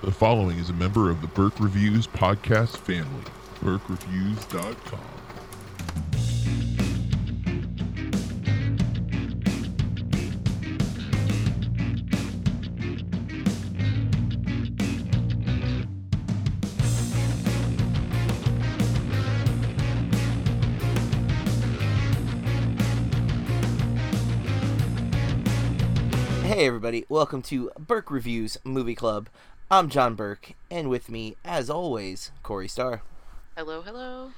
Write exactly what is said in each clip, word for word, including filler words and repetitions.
The following is a member of the BerkReviews podcast family. Berk Reviews dot com. Hey everybody, welcome to Berk Reviews Movie Club. I'm John Berk, and with me, as always, Corey Starr. Hello, hello.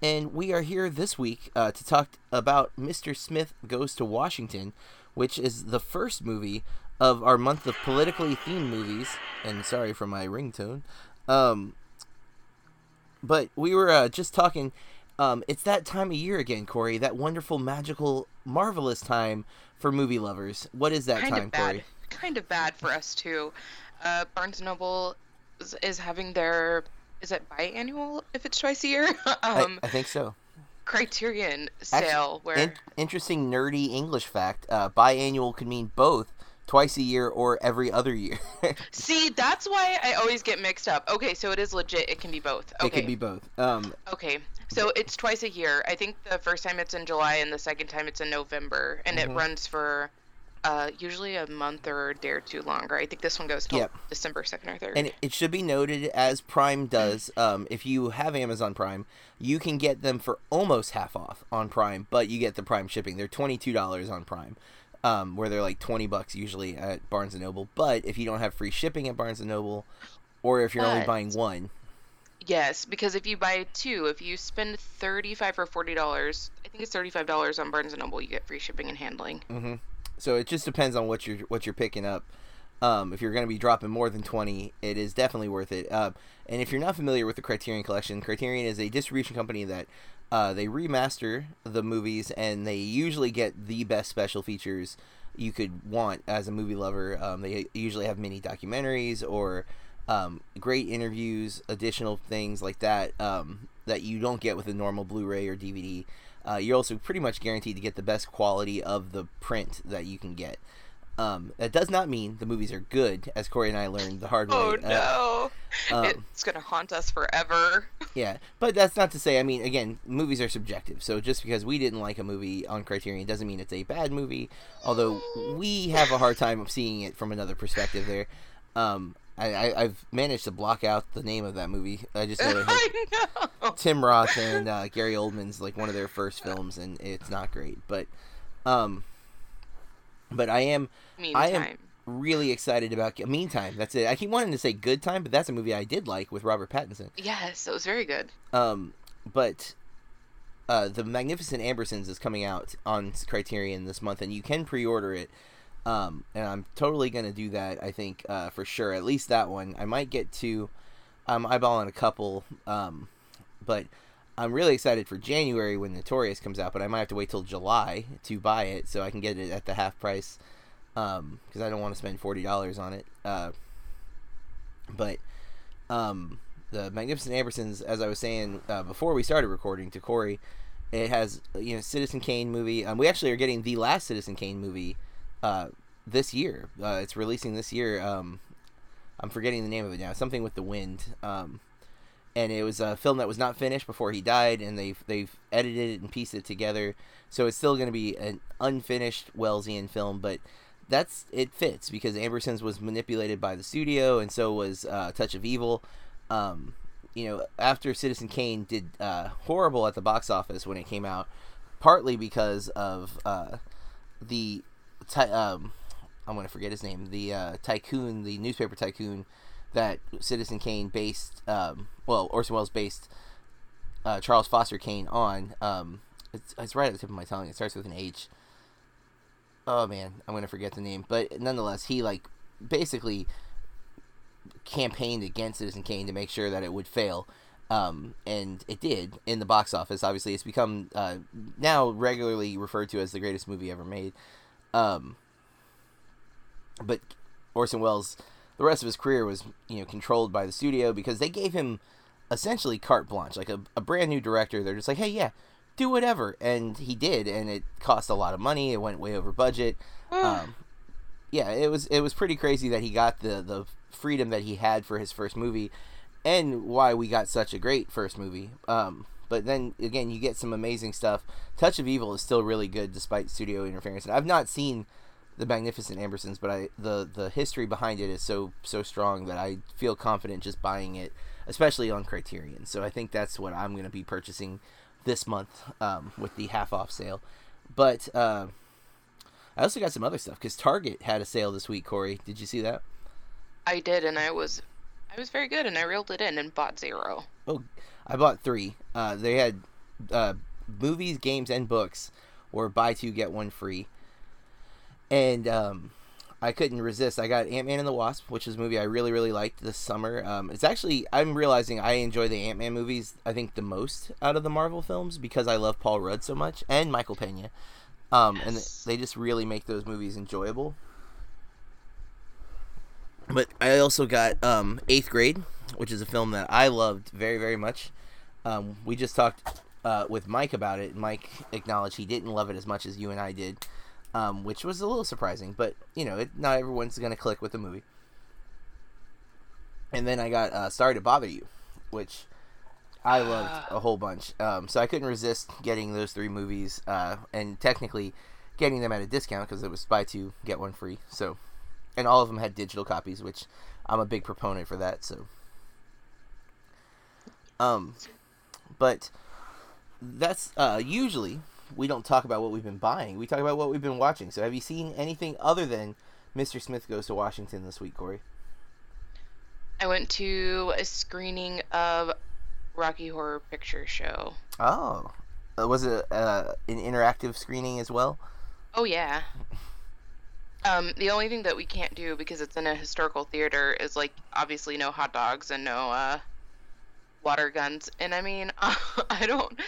And we are here this week uh, to talk about Mister Smith Goes to Washington, which is the first movie of our month of politically themed movies, and sorry for my ringtone, um, but we were uh, just talking, um, it's that time of year again, Corey, that wonderful, magical, marvelous time for movie lovers. What is that kind time, of bad, Corey? Kind of bad for us, too. Uh, Barnes and Noble is, is having their, is it biannual if it's twice a year? um, I, I think so. Criterion sale. Actually, where in- interesting nerdy English fact, uh, biannual could mean both twice a year or every other year. See, that's why I always get mixed up. Okay, so it is legit. It can be both. Okay. It can be both. Um, okay, so it's twice a year. I think the first time it's in July and the second time it's in November, and mm-hmm. it runs for... Uh, usually a month or a day or two longer. I think this one goes till yep. December second or third. And it should be noted, as Prime does, um, if you have Amazon Prime, you can get them for almost half off on Prime, but you get the Prime shipping. They're twenty-two dollars on Prime, um, where they're like twenty bucks usually at Barnes and Noble. But if you don't have free shipping at Barnes and Noble, or if you're but, only buying one. Yes, because if you buy two, if you spend thirty-five dollars or forty dollars, I think it's thirty-five dollars on Barnes and Noble, you get free shipping and handling. Mm-hmm. So it just depends on what you're what you're picking up. Um, if you're going to be dropping more than twenty, it is definitely worth it. Uh, and if you're not familiar with the Criterion Collection, Criterion is a distribution company that uh, they remaster the movies, and they usually get the best special features you could want as a movie lover. Um, they usually have mini documentaries or um, great interviews, additional things like that um, that you don't get with a normal Blu-ray or D V D. Uh, you're also pretty much guaranteed to get the best quality of the print that you can get. Um, that does not mean the movies are good, as Corey and I learned the hard way. Oh, no. Uh, um, it's going to haunt us forever. Yeah, but that's not to say, I mean, again, movies are subjective. So just because we didn't like a movie on Criterion doesn't mean it's a bad movie, although we have a hard time seeing it from another perspective there. Um, I, I, I've managed to block out the name of that movie. I just know, I know. Tim Roth and uh, Gary Oldman's like one of their first films, and it's not great. But, um, but I am Meantime. I am really excited about Meantime. That's it. I keep wanting to say Good Time, but that's a movie I did like with Robert Pattinson. Yes, it was very good. Um, but uh, The Magnificent Ambersons is coming out on Criterion this month, and you can pre-order it. Um, and I'm totally going to do that, I think, uh, for sure. At least that one. I might get to, I'm eyeballing a couple, um, but I'm really excited for January when Notorious comes out, but I might have to wait till July to buy it so I can get it at the half price, um, because I don't want to spend forty dollars on it. Uh, but, um, The Magnificent Ambersons, as I was saying uh, before we started recording to Corey, it has, you know, Citizen Kane movie. Um, we actually are getting the last Citizen Kane movie Uh, this year, uh, it's releasing this year. Um, I'm forgetting the name of it now. Something with the wind. Um, and it was a film that was not finished before he died, and they've they've edited it and pieced it together. So it's still going to be an unfinished Wellesian film, but that's it fits because Ambersons was manipulated by the studio, and so was uh, Touch of Evil. Um, you know, after Citizen Kane did uh, horrible at the box office when it came out, partly because of uh, the Ty- um, I'm going to forget his name, the uh, tycoon, the newspaper tycoon that Citizen Kane based, um, well, Orson Welles based uh, Charles Foster Kane on. Um, it's, it's right at the tip of my tongue. It starts with an H. Oh, man, I'm going to forget the name. But nonetheless, he, like, basically campaigned against Citizen Kane to make sure that it would fail. Um, and it did in the box office. Obviously, it's become uh, now regularly referred to as the greatest movie ever made. Um, but Orson Welles, the rest of his career was, you know, controlled by the studio because they gave him essentially carte blanche, like a, a brand new director. They're just like, hey, yeah, do whatever. And he did. And it cost a lot of money. It went way over budget. um, yeah, it was it was pretty crazy that he got the the freedom that he had for his first movie, and why we got such a great first movie. Um, but then again, you get some amazing stuff. Touch of Evil is still really good despite studio interference. And I've not seen The Magnificent Ambersons, but I the the history behind it is so so strong that I feel confident just buying it, especially on Criterion. So I think that's what I'm going to be purchasing this month, um, with the half off sale. But uh, I also got some other stuff because Target had a sale this week. Corey, did you see that? I did, and I was I was very good, and I reeled it in and bought zero. Oh, I bought three. Uh, they had uh, movies, games, and books, or buy two get one free. And um, I couldn't resist. I got Ant-Man and the Wasp, which is a movie I really, really liked this summer. Um, it's actually, I'm realizing I enjoy the Ant-Man movies, I think, the most out of the Marvel films because I love Paul Rudd so much and Michael Peña. Um, yes. And they just really make those movies enjoyable. But I also got um, Eighth Grade, which is a film that I loved very, very much. Um, we just talked uh, with Mike about it. Mike acknowledged he didn't love it as much as you and I did. Um, which was a little surprising, but, you know, it, not everyone's going to click with the movie. And then I got uh, Sorry to Bother You, which I loved a whole bunch. Um, so I couldn't resist getting those three movies, uh, and technically getting them at a discount because it was buy two, get one free. So, and all of them had digital copies, which I'm a big proponent for that. So, um, but that's uh, usually... we don't talk about what we've been buying. We talk about what we've been watching. So have you seen anything other than Mister Smith Goes to Washington this week, Corey? I went to a screening of Rocky Horror Picture Show. Oh. Was it uh, an interactive screening as well? Oh, yeah. Um, the only thing that we can't do, because it's in a historical theater, is, like, obviously no hot dogs and no... Uh, water guns. And I mean, uh, I don't,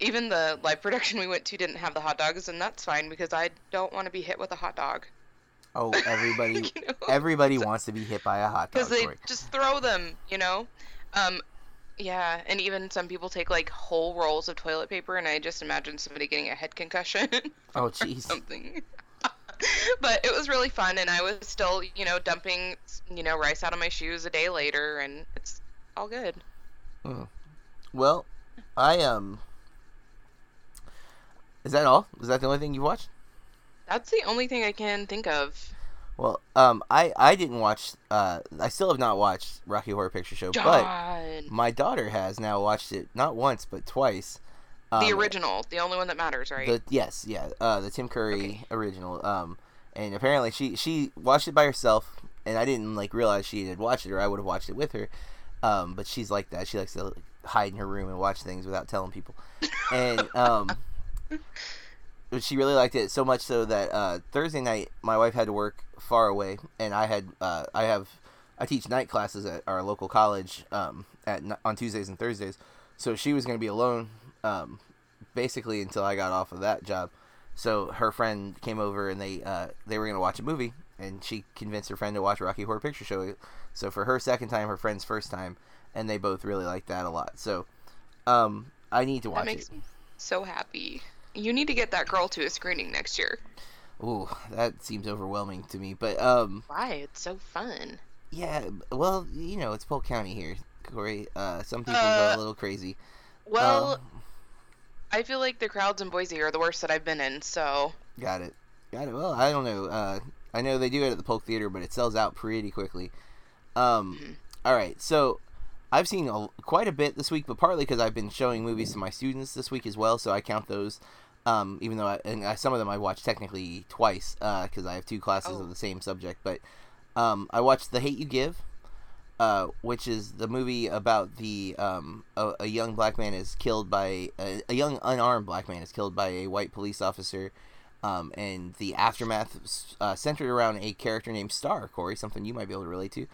even the live production we went to didn't have the hot dogs, and that's fine because I don't want to be hit with a hot dog. Oh, everybody, you know? Everybody so, wants to be hit by a hot dog. Because they Corey. Just throw them, you know? Um, yeah, and even some people take like whole rolls of toilet paper, and I just imagine somebody getting a head concussion. Oh, jeez. Something. But it was really fun, and I was still, you know, dumping, you know, rice out of my shoes a day later, and it's all good. Well, I, um, is that all? Is that the only thing you've watched? That's the only thing I can think of. Well, um, I, I didn't watch, uh, I still have not watched Rocky Horror Picture Show, John. But my daughter has now watched it, not once, but twice. Um, the original, the only one that matters, right? The, yes, yeah, uh, the Tim Curry okay. original, um, and apparently she, she watched it by herself, and I didn't, like, realize she had watched it, or I would have watched it with her. Um, but she's like that. She likes to hide in her room and watch things without telling people. And um, she really liked it so much so that uh, Thursday night my wife had to work far away, and I had uh, I have I teach night classes at our local college um, at on Tuesdays and Thursdays. So she was going to be alone um, basically until I got off of that job. So her friend came over, and they uh, they were going to watch a movie. And she convinced her friend to watch Rocky Horror Picture Show. So for her second time, her friend's first time, and they both really liked that a lot. So um, I need to watch it. That makes it. me so happy. You need to get that girl to a screening next year. Ooh, that seems overwhelming to me. But um, why? It's so fun. Yeah, well, you know, it's Polk County here, Corey. Uh, some people uh, go a little crazy. Well, um, I feel like the crowds in Boise are the worst that I've been in, so... Got it. Got it. Well, I don't know, uh... I know they do it at the Polk Theater, but it sells out pretty quickly. Um, mm-hmm. All right, so I've seen a, quite a bit this week, but partly because I've been showing movies to my students this week as well, so I count those, um, even though I, and I, some of them I watch technically twice because uh, I have two classes oh. of the same subject. But um, I watched The Hate U Give, uh, which is the movie about the um, a, a young black man is killed by a, a young unarmed black man is killed by a white police officer. Um, and the aftermath uh, centered around a character named Starr, Corey, something you might be able to relate to.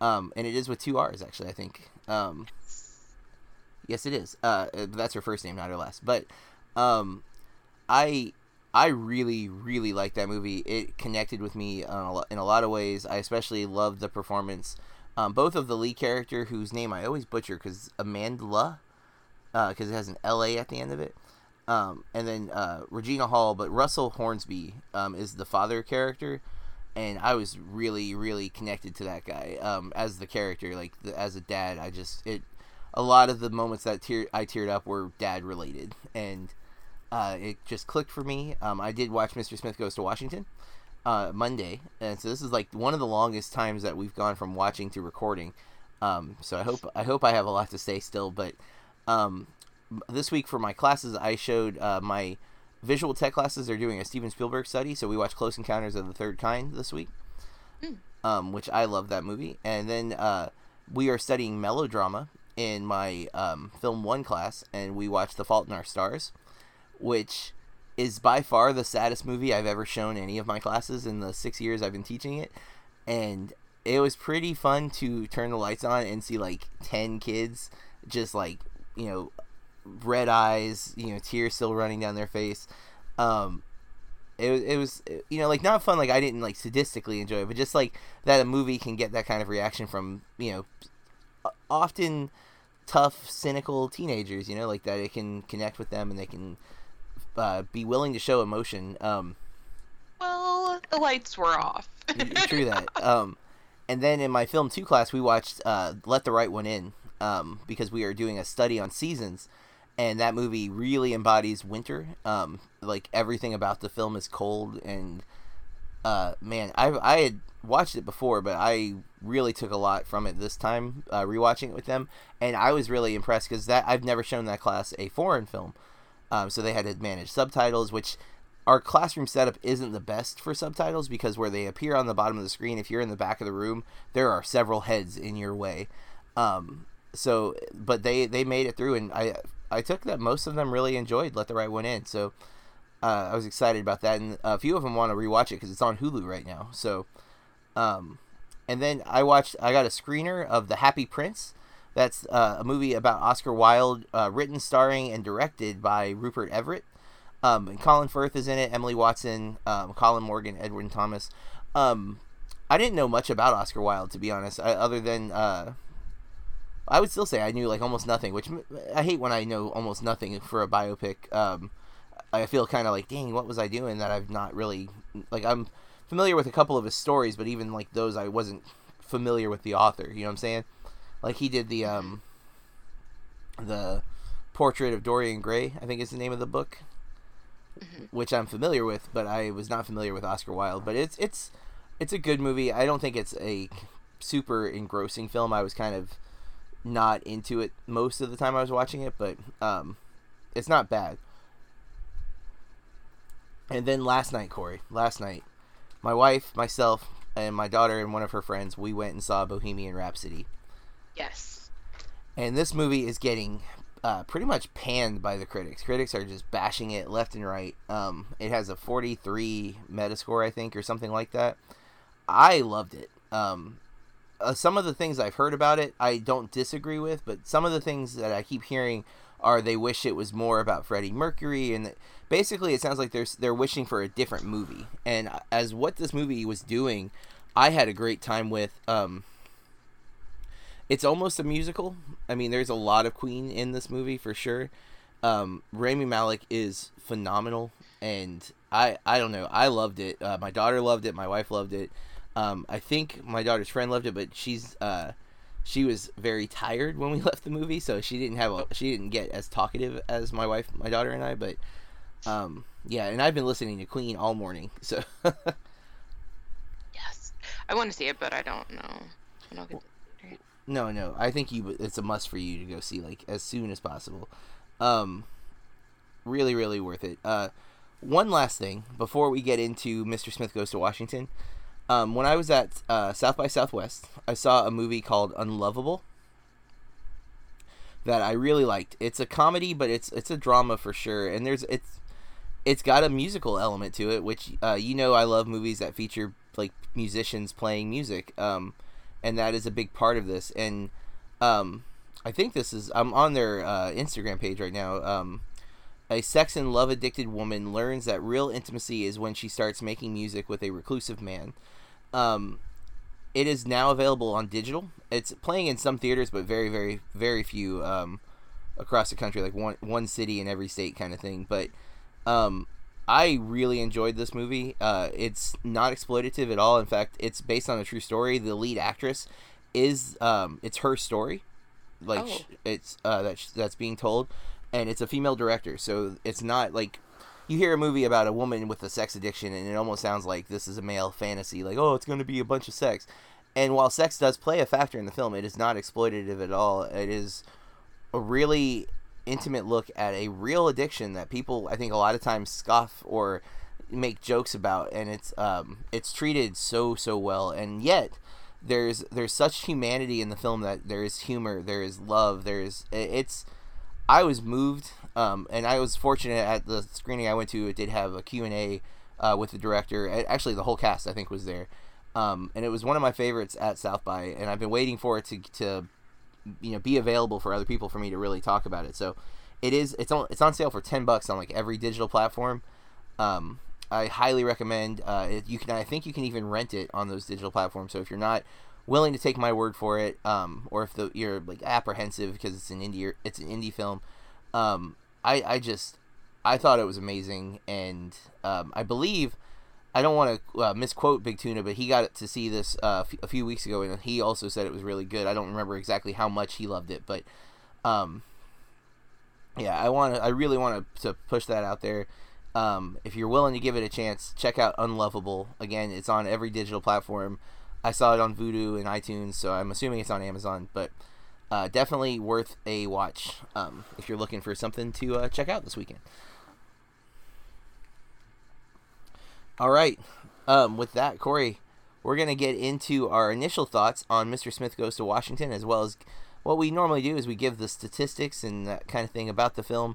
Um, and it is with two R's, actually, I think. Um, yes, it is. Uh, that's her first name, not her last. But um, I I really, really liked that movie. It connected with me on a lo- in a lot of ways. I especially loved the performance. Um, both of the lead character, whose name I always butcher, because Amandla, because uh, it has an L A at the end of it. Um, and then uh, Regina Hall, but Russell Hornsby um, is the father character, and I was really, really connected to that guy um, as the character. Like the, as a dad, I just it. A lot of the moments that tear, I teared up were dad related, and uh, it just clicked for me. Um, I did watch Mister Smith Goes to Washington uh, Monday, and so this is like one of the longest times that we've gone from watching to recording. Um, so I hope I hope I have a lot to say still, but um, this week for my classes, I showed uh, my visual tech classes are doing a Steven Spielberg study, so we watched Close Encounters of the Third Kind this week, mm. um, which I love that movie, and then uh, we are studying melodrama in my um, Film one class, and we watched The Fault in Our Stars, which is by far the saddest movie I've ever shown any of my classes in the six years I've been teaching it. And it was pretty fun to turn the lights on and see like ten kids just like, you know, red eyes, you know, tears still running down their face. Um, it, it was, you know, like not fun. Like I didn't like sadistically enjoy it, but just like that a movie can get that kind of reaction from, you know, often tough, cynical teenagers, you know, like that it can connect with them and they can uh, be willing to show emotion. Um, well, the lights were off. True that. Um, and then in my Film two class, we watched uh, Let the Right One In um, because we are doing a study on seasons, and that movie really embodies winter. Um, like everything about the film is cold, and uh, man, I I had watched it before, but I really took a lot from it this time, uh, rewatching it with them, and I was really impressed because that I've never shown that class a foreign film, um, so they had to manage subtitles, which our classroom setup isn't the best for subtitles because where they appear on the bottom of the screen, if you're in the back of the room, there are several heads in your way. Um, so, but they, they made it through, and I I took that most of them really enjoyed Let the Right One In, so uh, I was excited about that, and a few of them want to rewatch it because it's on Hulu right now, so... Um, and then I watched, I got a screener of The Happy Prince. That's uh, a movie about Oscar Wilde, uh, written, starring, and directed by Rupert Everett. Um, and Colin Firth is in it, Emily Watson, um, Colin Morgan, Edwin Thomas. Um, I didn't know much about Oscar Wilde, to be honest, I, other than, uh, I would still say I knew like almost nothing, which I hate when I know almost nothing for a biopic. Um, I feel kind of like, dang, what was I doing that I've not really, like I'm familiar with a couple of his stories, but even like those I wasn't familiar with the author, you know what I'm saying? Like he did the um the Portrait of Dorian Gray, I think is the name of the book, which I'm familiar with, but I was not familiar with Oscar Wilde. But it's it's it's a good movie. I don't think it's a super engrossing film. I was kind of not into it most of the time I was watching it, but um it's not bad. And then last night, Corey, last night my wife, myself, and my daughter and one of her friends, we went and saw Bohemian Rhapsody. Yes. And this movie is getting uh, pretty much panned by the critics. Critics are just bashing it left and right. Um, it has a forty-three Metascore, I think, or something like that. I loved it. Um, uh, some of the things I've heard about it, I don't disagree with, but some of the things that I keep hearing are they wish it was more about Freddie Mercury, and basically it sounds like they're, they're wishing for a different movie. And as what this movie was doing, I had a great time with. Um, it's almost a musical. I mean, there's a lot of Queen in this movie for sure. Um, Rami Malek is phenomenal, and I I don't know. I loved it. Uh, my daughter loved it. My wife loved it. Um, I think my daughter's friend loved it, but she's... Uh, She was very tired when we left the movie, so she didn't have a, she didn't get as talkative as my wife, my daughter, and I. But um, yeah, and I've been listening to Queen all morning. So yes, I want to see it, but I don't know. I don't get to... No, no, I think you. It's a must for you to go see like as soon as possible. Um, really, really worth it. Uh, one last thing before we get into Mister Smith Goes to Washington. Um, when I was at uh, South by Southwest, I saw a movie called Unlovable that I really liked. It's a comedy, but it's it's a drama for sure, and there's it's it's got a musical element to it, which uh, you know I love movies that feature like musicians playing music, um, and that is a big part of this. And um, I think this is I'm on their uh, Instagram page right now. Um, A sex and love addicted woman learns that real intimacy is when she starts making music with a reclusive man. Um, it is now available on digital. It's playing in some theaters, but very, very, very few um, across the country, like one one city in every state kind of thing. But um, I really enjoyed this movie. Uh, it's not exploitative at all. In fact, it's based on a true story. The lead actress is, um, it's her story, like oh. it's uh, that that's being told, and it's a female director. So it's not like you hear a movie about a woman with a sex addiction, and it almost sounds like this is a male fantasy, like oh, it's going to be a bunch of sex. And while sex does play a factor in the film, it is not exploitative at all. It is a really intimate look at a real addiction that people, I think, a lot of times scoff or make jokes about, and it's um it's treated so so well. And yet there's there's such humanity in the film that there is humor, there is love, there is it's I was moved, um and I was fortunate at the screening I went to. It did have a Q and A uh, with the director. Actually, the whole cast I think was there, um and it was one of my favorites at South by, and I've been waiting for it to to you know, be available for other people for me to really talk about it. So it is, it's on, it's on sale for ten bucks on like every digital platform. Um, I highly recommend, uh, it, you can, I think you can even rent it on those digital platforms. So if you're not willing to take my word for it, um, or if the, you're like apprehensive because it's an indie, it's an indie film. Um, I, I just, I thought it was amazing. And, um, I believe, I don't want to uh, misquote Big Tuna, but he got to see this uh, f- a few weeks ago, and he also said it was really good. I don't remember exactly how much he loved it, but um, yeah, I want to. I really want to push that out there. Um, if you're willing to give it a chance, check out Unlovable. Again, it's on every digital platform. I saw it on Vudu and iTunes, so I'm assuming it's on Amazon, but uh, definitely worth a watch um, if you're looking for something to uh, check out this weekend. All right, um, with that, Corey, we're going to get into our initial thoughts on Mister Smith Goes to Washington, as well as what we normally do is we give the statistics and that kind of thing about the film.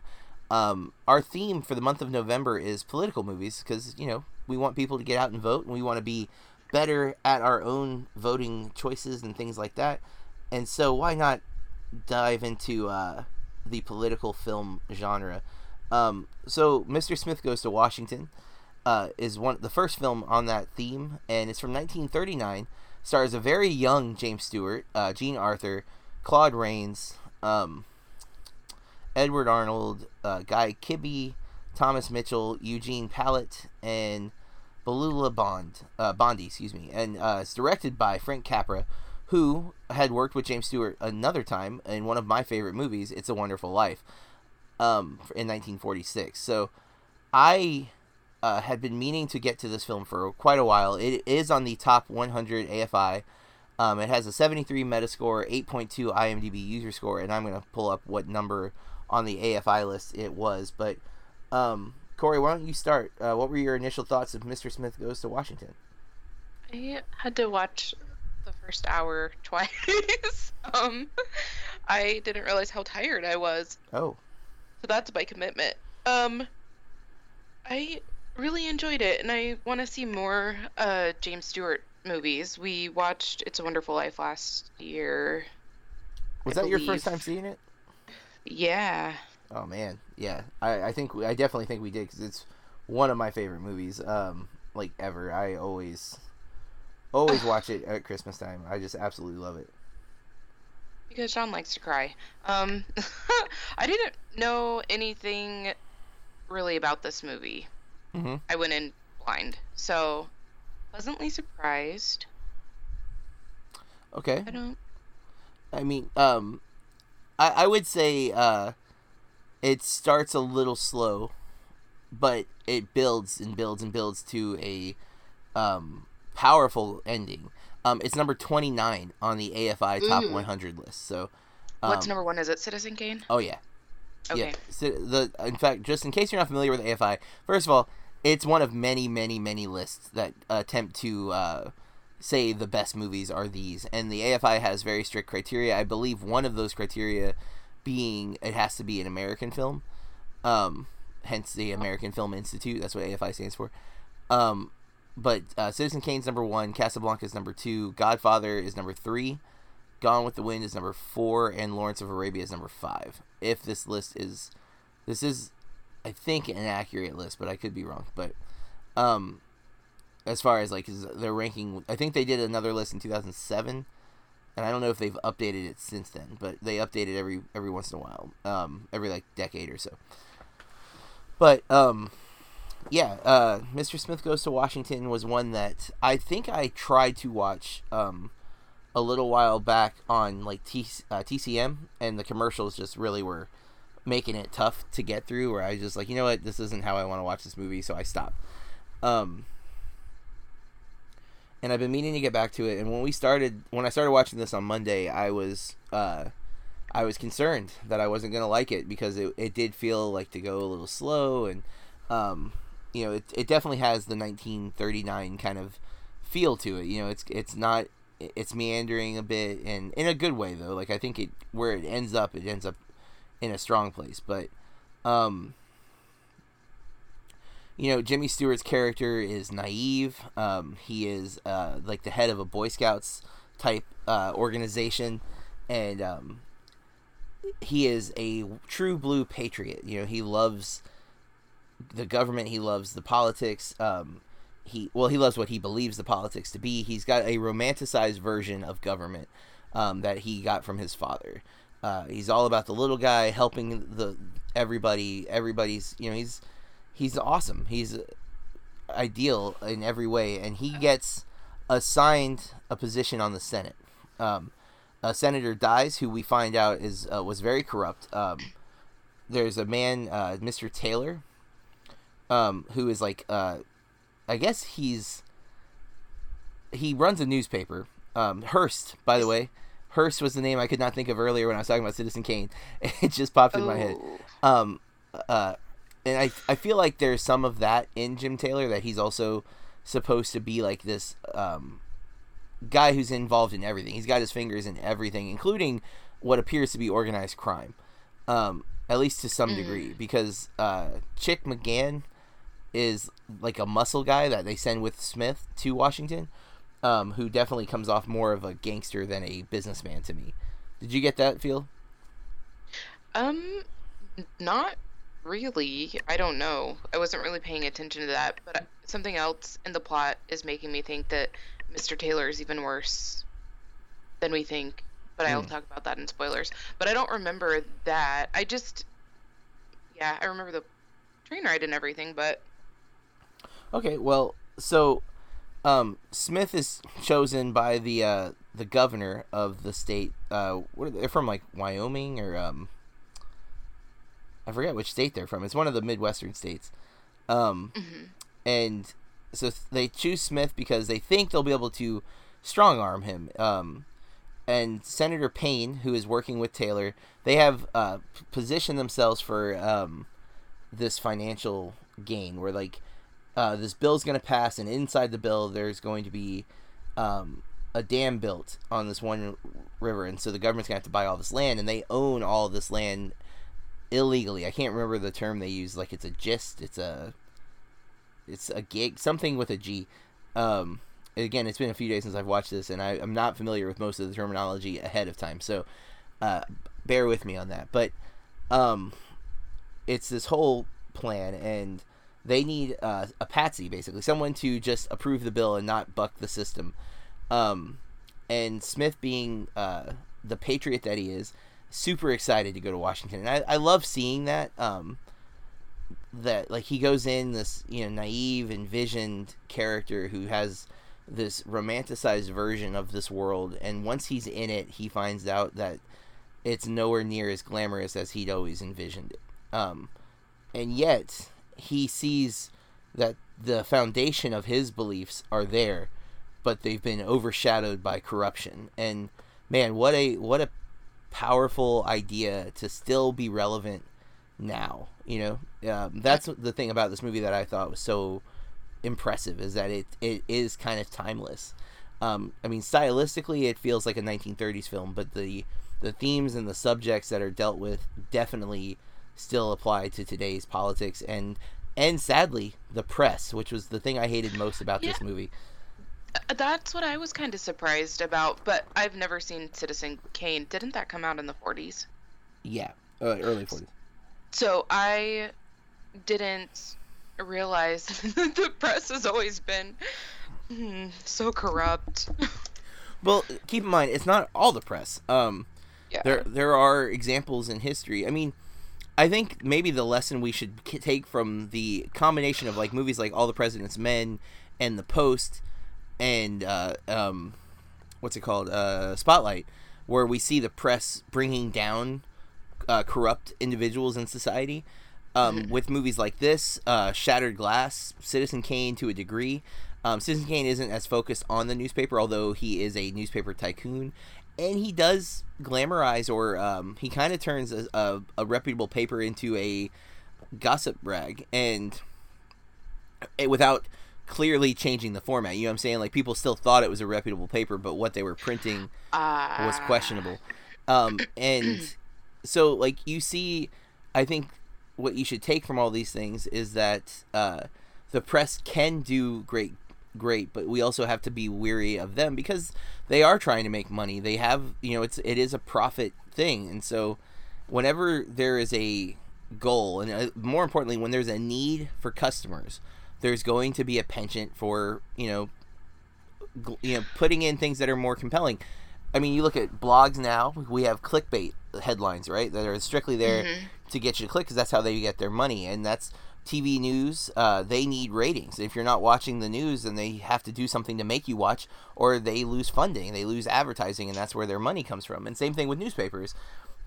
Um, our theme for the month of November is political movies because, you know, we want people to get out and vote, and we want to be better at our own voting choices and things like that. And so why not dive into uh, the political film genre? Um, so Mister Smith Goes to Washington Uh, is one the first film on that theme, and it's from nineteen thirty-nine. Stars a very young James Stewart, uh, Jean Arthur, Claude Rains, um, Edward Arnold, uh, Guy Kibbe, Thomas Mitchell, Eugene Pallett, and Beulah Bond, uh, Bondi, excuse me. And uh, it's directed by Frank Capra, who had worked with James Stewart another time in one of my favorite movies, It's a Wonderful Life, um, in nineteen forty-six. So I... Uh, had been meaning to get to this film for quite a while. It is on the top one hundred A F I. Um, it has a seventy-three Metascore, eight point two IMDb user score, and I'm going to pull up what number on the A F I list it was. But, um, Corey, why don't you start? Uh, what were your initial thoughts of Mister Smith Goes to Washington? I had to watch the first hour twice. um, I didn't realize how tired I was. Oh. So that's my commitment. Um, I... really enjoyed it, and I want to see more uh James Stewart movies. We watched It's a Wonderful Life last year. Was I that believe. Your first time seeing it? Yeah. Oh man, yeah. I, I think we, I definitely think we did because it's one of my favorite movies, um, like ever. I always, always watch it at Christmas time. I just absolutely love it. Because Sean likes to cry. Um, I didn't know anything really about this movie. Mm-hmm. I went in blind, so pleasantly surprised. Okay. I don't. I mean, um, I I would say uh, it starts a little slow, but it builds and builds and builds to a um powerful ending. Um, it's number twenty-nine on the A F I Ooh. Top one hundred list. So, um, what's number one? Is it Citizen Kane? Oh yeah. Okay. Yeah. So the in fact, just in case you're not familiar with A F I, first of all, it's one of many, many, many lists that attempt to uh, say the best movies are these, and the A F I has very strict criteria. I believe one of those criteria being it has to be an American film, um, hence the American Film Institute. That's what A F I stands for. Um, but uh, Citizen Kane's number one, Casablanca is number two, Godfather is number three. Gone with the Wind is number four, and Lawrence of Arabia is number five. If this list is, this is, I think, an accurate list, but I could be wrong. But um, as far as, like, their ranking, I think they did another list in two thousand seven, and I don't know if they've updated it since then, but they update it every, every once in a while, um, every, like, decade or so. But um, yeah, uh, Mister Smith Goes to Washington was one that I think I tried to watch um, a little while back on like T- uh, T C M, and the commercials just really were making it tough to get through, where I was just like, you know what, this isn't how I want to watch this movie, so I stopped. Um, and I've been meaning to get back to it, and when we started, when I started watching this on Monday, I was... Uh, I was concerned that I wasn't going to like it, because it, it did feel like to go a little slow, and, um, you know, it it definitely has the nineteen thirty-nine kind of feel to it. You know, it's it's not, it's meandering a bit, and in a good way, though. Like, I think it where it ends up, it ends up in a strong place. But, um, you know, Jimmy Stewart's character is naive. Um, he is, uh, like, the head of a Boy Scouts type uh, organization, and, um... he is a true blue patriot. You know, he loves the government. He loves the politics. Um, he, well, he loves what he believes the politics to be. He's got a romanticized version of government, um, that he got from his father. Uh, he's all about the little guy helping the, everybody, everybody's, you know, he's, he's awesome. He's ideal in every way. And he gets assigned a position on the Senate. Um, A senator dies, who we find out is uh, was very corrupt. Um, there's a man, uh, Mister Taylor, um, who is like, uh, I guess he's he runs a newspaper. Um, Hearst, by the way, Hearst was the name I could not think of earlier when I was talking about Citizen Kane. It just popped in oh. my head. Um, uh, and I I feel like there's some of that in Jim Taylor, that he's also supposed to be like this. Um, guy who's involved in everything. He's got his fingers in everything, including what appears to be organized crime, um, at least to some mm. degree, because uh, Chick McGann is like a muscle guy that they send with Smith to Washington, um, who definitely comes off more of a gangster than a businessman to me. Did you get that feel? Um, not really. I don't know. I wasn't really paying attention to that, but something else in the plot is making me think that Mister Taylor is even worse than we think, but I'll mm. talk about that in spoilers. But I don't remember that. I just, yeah, I remember the train ride and everything, but... Okay, well, so um, Smith is chosen by the uh, the governor of the state. Uh, what are they, they're from, like, Wyoming or... Um, I forget which state they're from. It's one of the Midwestern states. Um, mm-hmm. And... So they choose Smith because they think they'll be able to strong-arm him. Um, and Senator Payne, who is working with Taylor, they have uh, positioned themselves for um, this financial gain, where, like, uh, this bill's going to pass, and inside the bill there's going to be um, a dam built on this one river. And so the government's going to have to buy all this land, and they own all this land illegally. I can't remember the term they use. Like, it's a gist. It's a... It's a gig, something with a G. Um, again, it's been a few days since I've watched this, and I, I'm not familiar with most of the terminology ahead of time, so uh, bear with me on that. But um, it's this whole plan, and they need uh, a patsy, basically, someone to just approve the bill and not buck the system. Um, and Smith, being uh, the patriot that he is, super excited to go to Washington. And I, I love seeing that. Um, that like he goes in this, you know, naive, envisioned character who has this romanticized version of this world, and once he's in it, he finds out that it's nowhere near as glamorous as he'd always envisioned it. Um, and yet he sees that the foundation of his beliefs are there, but they've been overshadowed by corruption. And man, what a what a powerful idea to still be relevant now. You know, um, that's the thing about this movie that I thought was so impressive, is that it, it is kind of timeless. Um, I mean, stylistically, it feels like a nineteen thirties film, but the the themes and the subjects that are dealt with definitely still apply to today's politics and, and sadly, the press, which was the thing I hated most about yeah. this movie. That's what I was kind of surprised about, but I've never seen Citizen Kane. Didn't that come out in the forties? Yeah, uh, early forties. So I didn't realize that the press has always been mm, so corrupt. Well, keep in mind, it's not all the press. Um, yeah. There there are examples in history. I mean, I think maybe the lesson we should take from the combination of like movies like All the President's Men and The Post and uh, um, what's it called uh, Spotlight, where we see the press bringing down uh, corrupt individuals in society. Um, mm-hmm. With movies like this, uh, Shattered Glass, Citizen Kane to a degree. Um, Citizen Kane isn't as focused on the newspaper, although he is a newspaper tycoon. And he does glamorize, or um, he kind of turns a, a, a reputable paper into a gossip rag, and it, without clearly changing the format. You know what I'm saying? Like, people still thought it was a reputable paper, but what they were printing uh... was questionable. Um, and so, like, you see, I think what you should take from all these things is that uh, the press can do great great but we also have to be weary of them, because they are trying to make money. They have, you know, it's it is a profit thing, and so whenever there is a goal, and more importantly, when there's a need for customers, there's going to be a penchant for, you know, gl- you know putting in things that are more compelling. I mean, you look at blogs now, we have clickbait headlines, right, that are strictly there mm-hmm. to get you to click, because that's how they get their money. And that's T V news, uh, they need ratings. If you're not watching the news, then they have to do something to make you watch, or they lose funding, they lose advertising, and that's where their money comes from. And same thing with newspapers.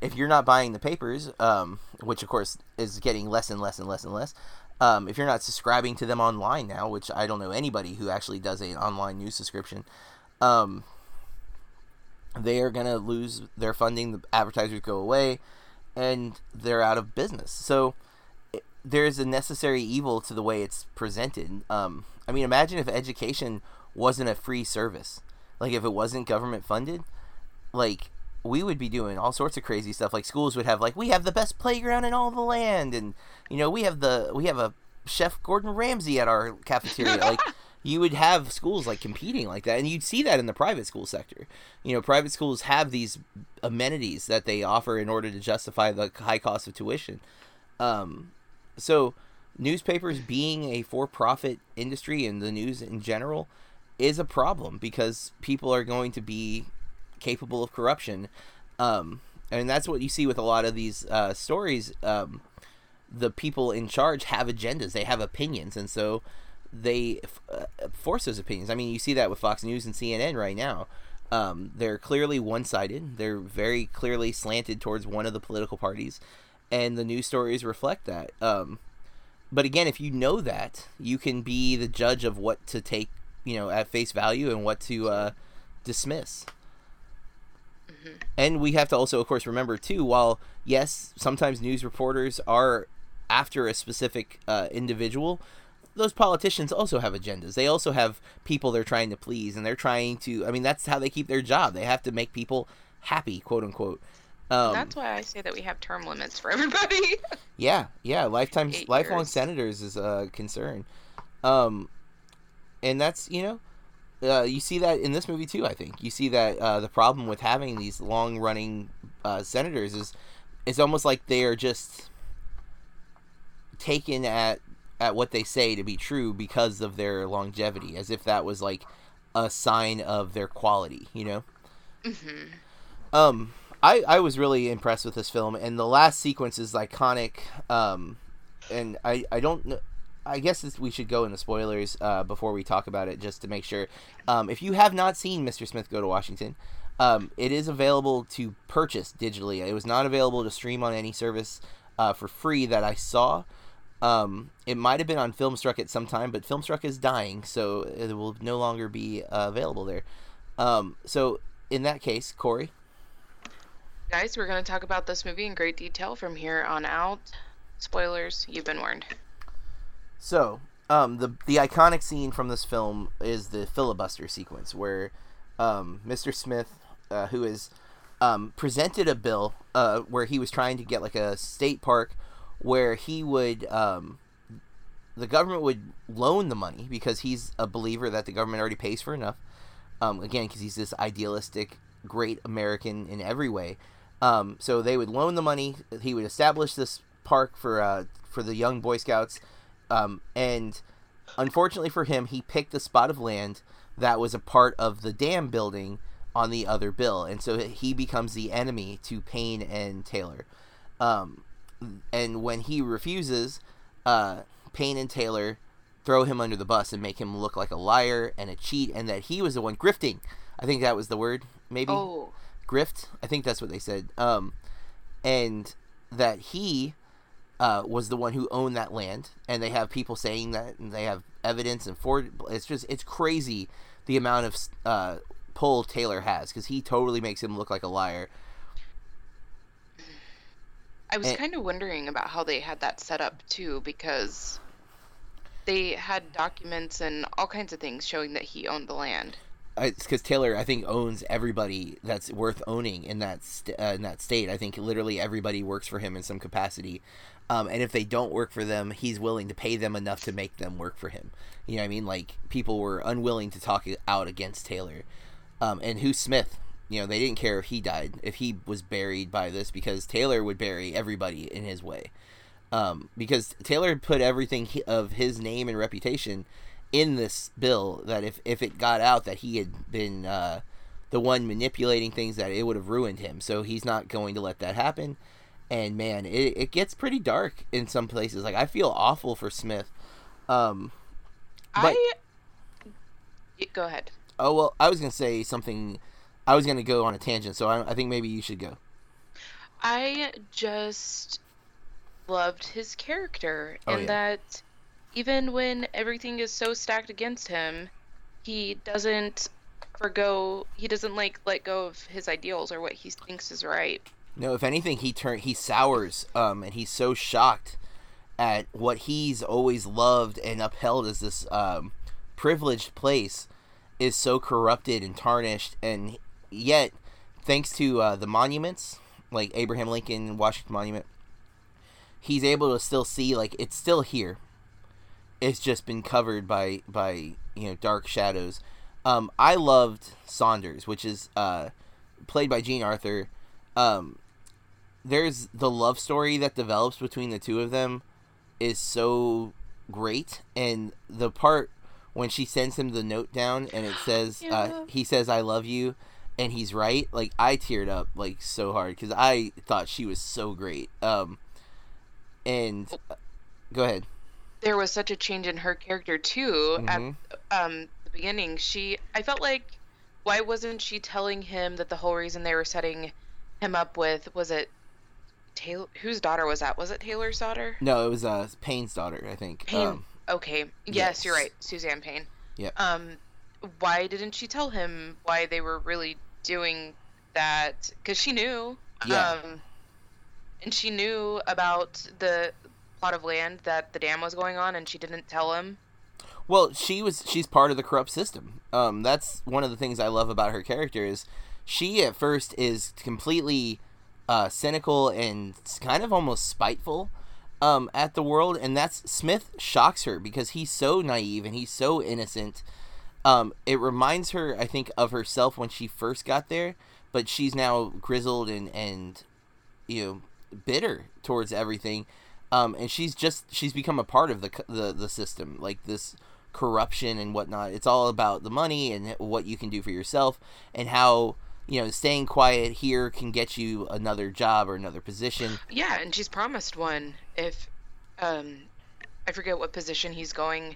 If you're not buying the papers, um, which of course is getting less and less and less and less, um, if you're not subscribing to them online now, which I don't know anybody who actually does an online news subscription, um, they are going to lose their funding, the advertisers go away, and they're out of business. So there's a necessary evil to the way it's presented. Um, I mean, imagine if education wasn't a free service. Like, if it wasn't government funded, like, we would be doing all sorts of crazy stuff. Like, schools would have, like, we have the best playground in all the land, and, you know, we have the we have a Chef Gordon Ramsay at our cafeteria. Like, you would have schools, like, competing like that, and you'd see that in the private school sector. You know, private schools have these amenities that they offer in order to justify the high cost of tuition. Um... So newspapers being a for-profit industry, and the news in general, is a problem, because people are going to be capable of corruption. Um, and that's what you see with a lot of these uh, stories. Um, the people in charge have agendas. They have opinions. And so they f- uh, force those opinions. I mean, you see that with Fox News and C N N right now. Um, they're clearly one-sided. They're very clearly slanted towards one of the political parties. And the news stories reflect that. Um, but again, if you know that, you can be the judge of what to take, you know, at face value and what to uh, dismiss. Mm-hmm. And we have to also, of course, remember, too, while, yes, sometimes news reporters are after a specific uh, individual, those politicians also have agendas. They also have people they're trying to please, and they're trying to, I mean, that's how they keep their job. They have to make people happy, quote unquote. Um, That's why I say that we have term limits for everybody. yeah, yeah, lifetime, Eight lifelong years. Senators is a concern, um, and that's, you know, uh, you see that in this movie too. I think you see that uh, the problem with having these long-running uh, senators is it's almost like they are just taken at at what they say to be true because of their longevity, as if that was like a sign of their quality, you know. Mm-hmm. Um. I, I was really impressed with this film, and the last sequence is iconic, um, and I, I don't know, I guess it's, we should go into spoilers uh, before we talk about it, just to make sure. Um, if you have not seen Mister Smith Go to Washington, um, it is available to purchase digitally. It was not available to stream on any service uh, for free that I saw. Um, it might have been on Filmstruck at some time, but Filmstruck is dying, so it will no longer be uh, available there. Um, so in that case, Corey? Guys, we're going to talk about this movie in great detail from here on out. Spoilers, you've been warned. So, um, the the iconic scene from this film is the filibuster sequence, where um, Mister Smith, uh, who is um, presented a bill uh, where he was trying to get like a state park where he would, um, the government would loan the money, because he's a believer that the government already pays for enough. Um, again, because he's this idealistic, great American in every way. Um, so they would loan the money. He would establish this park for uh, for the young Boy Scouts. Um, and unfortunately for him, he picked the spot of land that was a part of the dam building on the other bill. And so he becomes the enemy to Payne and Taylor. Um, and when he refuses, uh, Payne and Taylor throw him under the bus and make him look like a liar and a cheat, and that he was the one grifting. I think that was the word, maybe? Oh. Grift? I think that's what they said. Um, and that he uh, was the one who owned that land, and they have people saying that, and they have evidence, and forward, it's just, it's crazy the amount of uh, pull Taylor has, because he totally makes him look like a liar. I was and, kind of wondering about how they had that set up, too, because they had documents and all kinds of things showing that he owned the land. It's because Taylor, I think, owns everybody that's worth owning in that st- uh, in that state. I think literally everybody works for him in some capacity. Um, and if they don't work for them, he's willing to pay them enough to make them work for him. You know what I mean? Like, people were unwilling to talk out against Taylor. Um, and Hugh Smith, you know, they didn't care if he died, if he was buried by this, because Taylor would bury everybody in his way. Um, because Taylor put everything he, of his name and reputation in this bill, that if, if it got out that he had been uh, the one manipulating things, that it would have ruined him. So he's not going to let that happen. And man, it, it gets pretty dark in some places. Like, I feel awful for Smith. Um, but, I go ahead. Oh, well, I was going to say something. I was going to go on a tangent, so I, I think maybe you should go. I just loved his character, oh, and yeah. that even when everything is so stacked against him, he doesn't forgo, he doesn't like let go of his ideals or what he thinks is right. No, if anything, he turn he sours, um, and he's so shocked at what he's always loved and upheld as this um, privileged place is so corrupted and tarnished, and yet, thanks to uh, the monuments, like Abraham Lincoln, Washington Monument, he's able to still see, like, it's still here. It's just been covered by, by you know, dark shadows. Um, I loved Saunders, which is uh, played by Jean Arthur. Um, there's the love story that develops between the two of them is so great. And the part when she sends him the note down and it says, yeah. uh, he says, I love you. And he's right. Like, I teared up, like, so hard because I thought she was so great. Um, and uh, go ahead. There was such a change in her character too. Mm-hmm. At um, the beginning, she I felt like, why wasn't she telling him that the whole reason they were setting him up with was it Taylor? Whose daughter was that? Was it Taylor's daughter? No, it was uh, Payne's daughter, I think. Payne. Um, okay. Yes, yes, you're right. Suzanne Payne. Yeah. Um, why didn't she tell him why they were really doing that? Because she knew. Yeah. Um, and she knew about the plot of land that the dam was going on, and she didn't tell him. Well, she was she's part of the corrupt system. Um, that's one of the things I love about her character is she at first is completely uh, cynical and kind of almost spiteful um, at the world, and that's Smith shocks her because he's so naive and he's so innocent. Um, it reminds her, I think, of herself when she first got there, but she's now grizzled and and you know bitter towards everything. Um, and she's just she's become a part of the, the the system, like this corruption and whatnot. It's all about the money and what you can do for yourself, and how you know staying quiet here can get you another job or another position. Yeah, and she's promised one if um, I forget what position he's going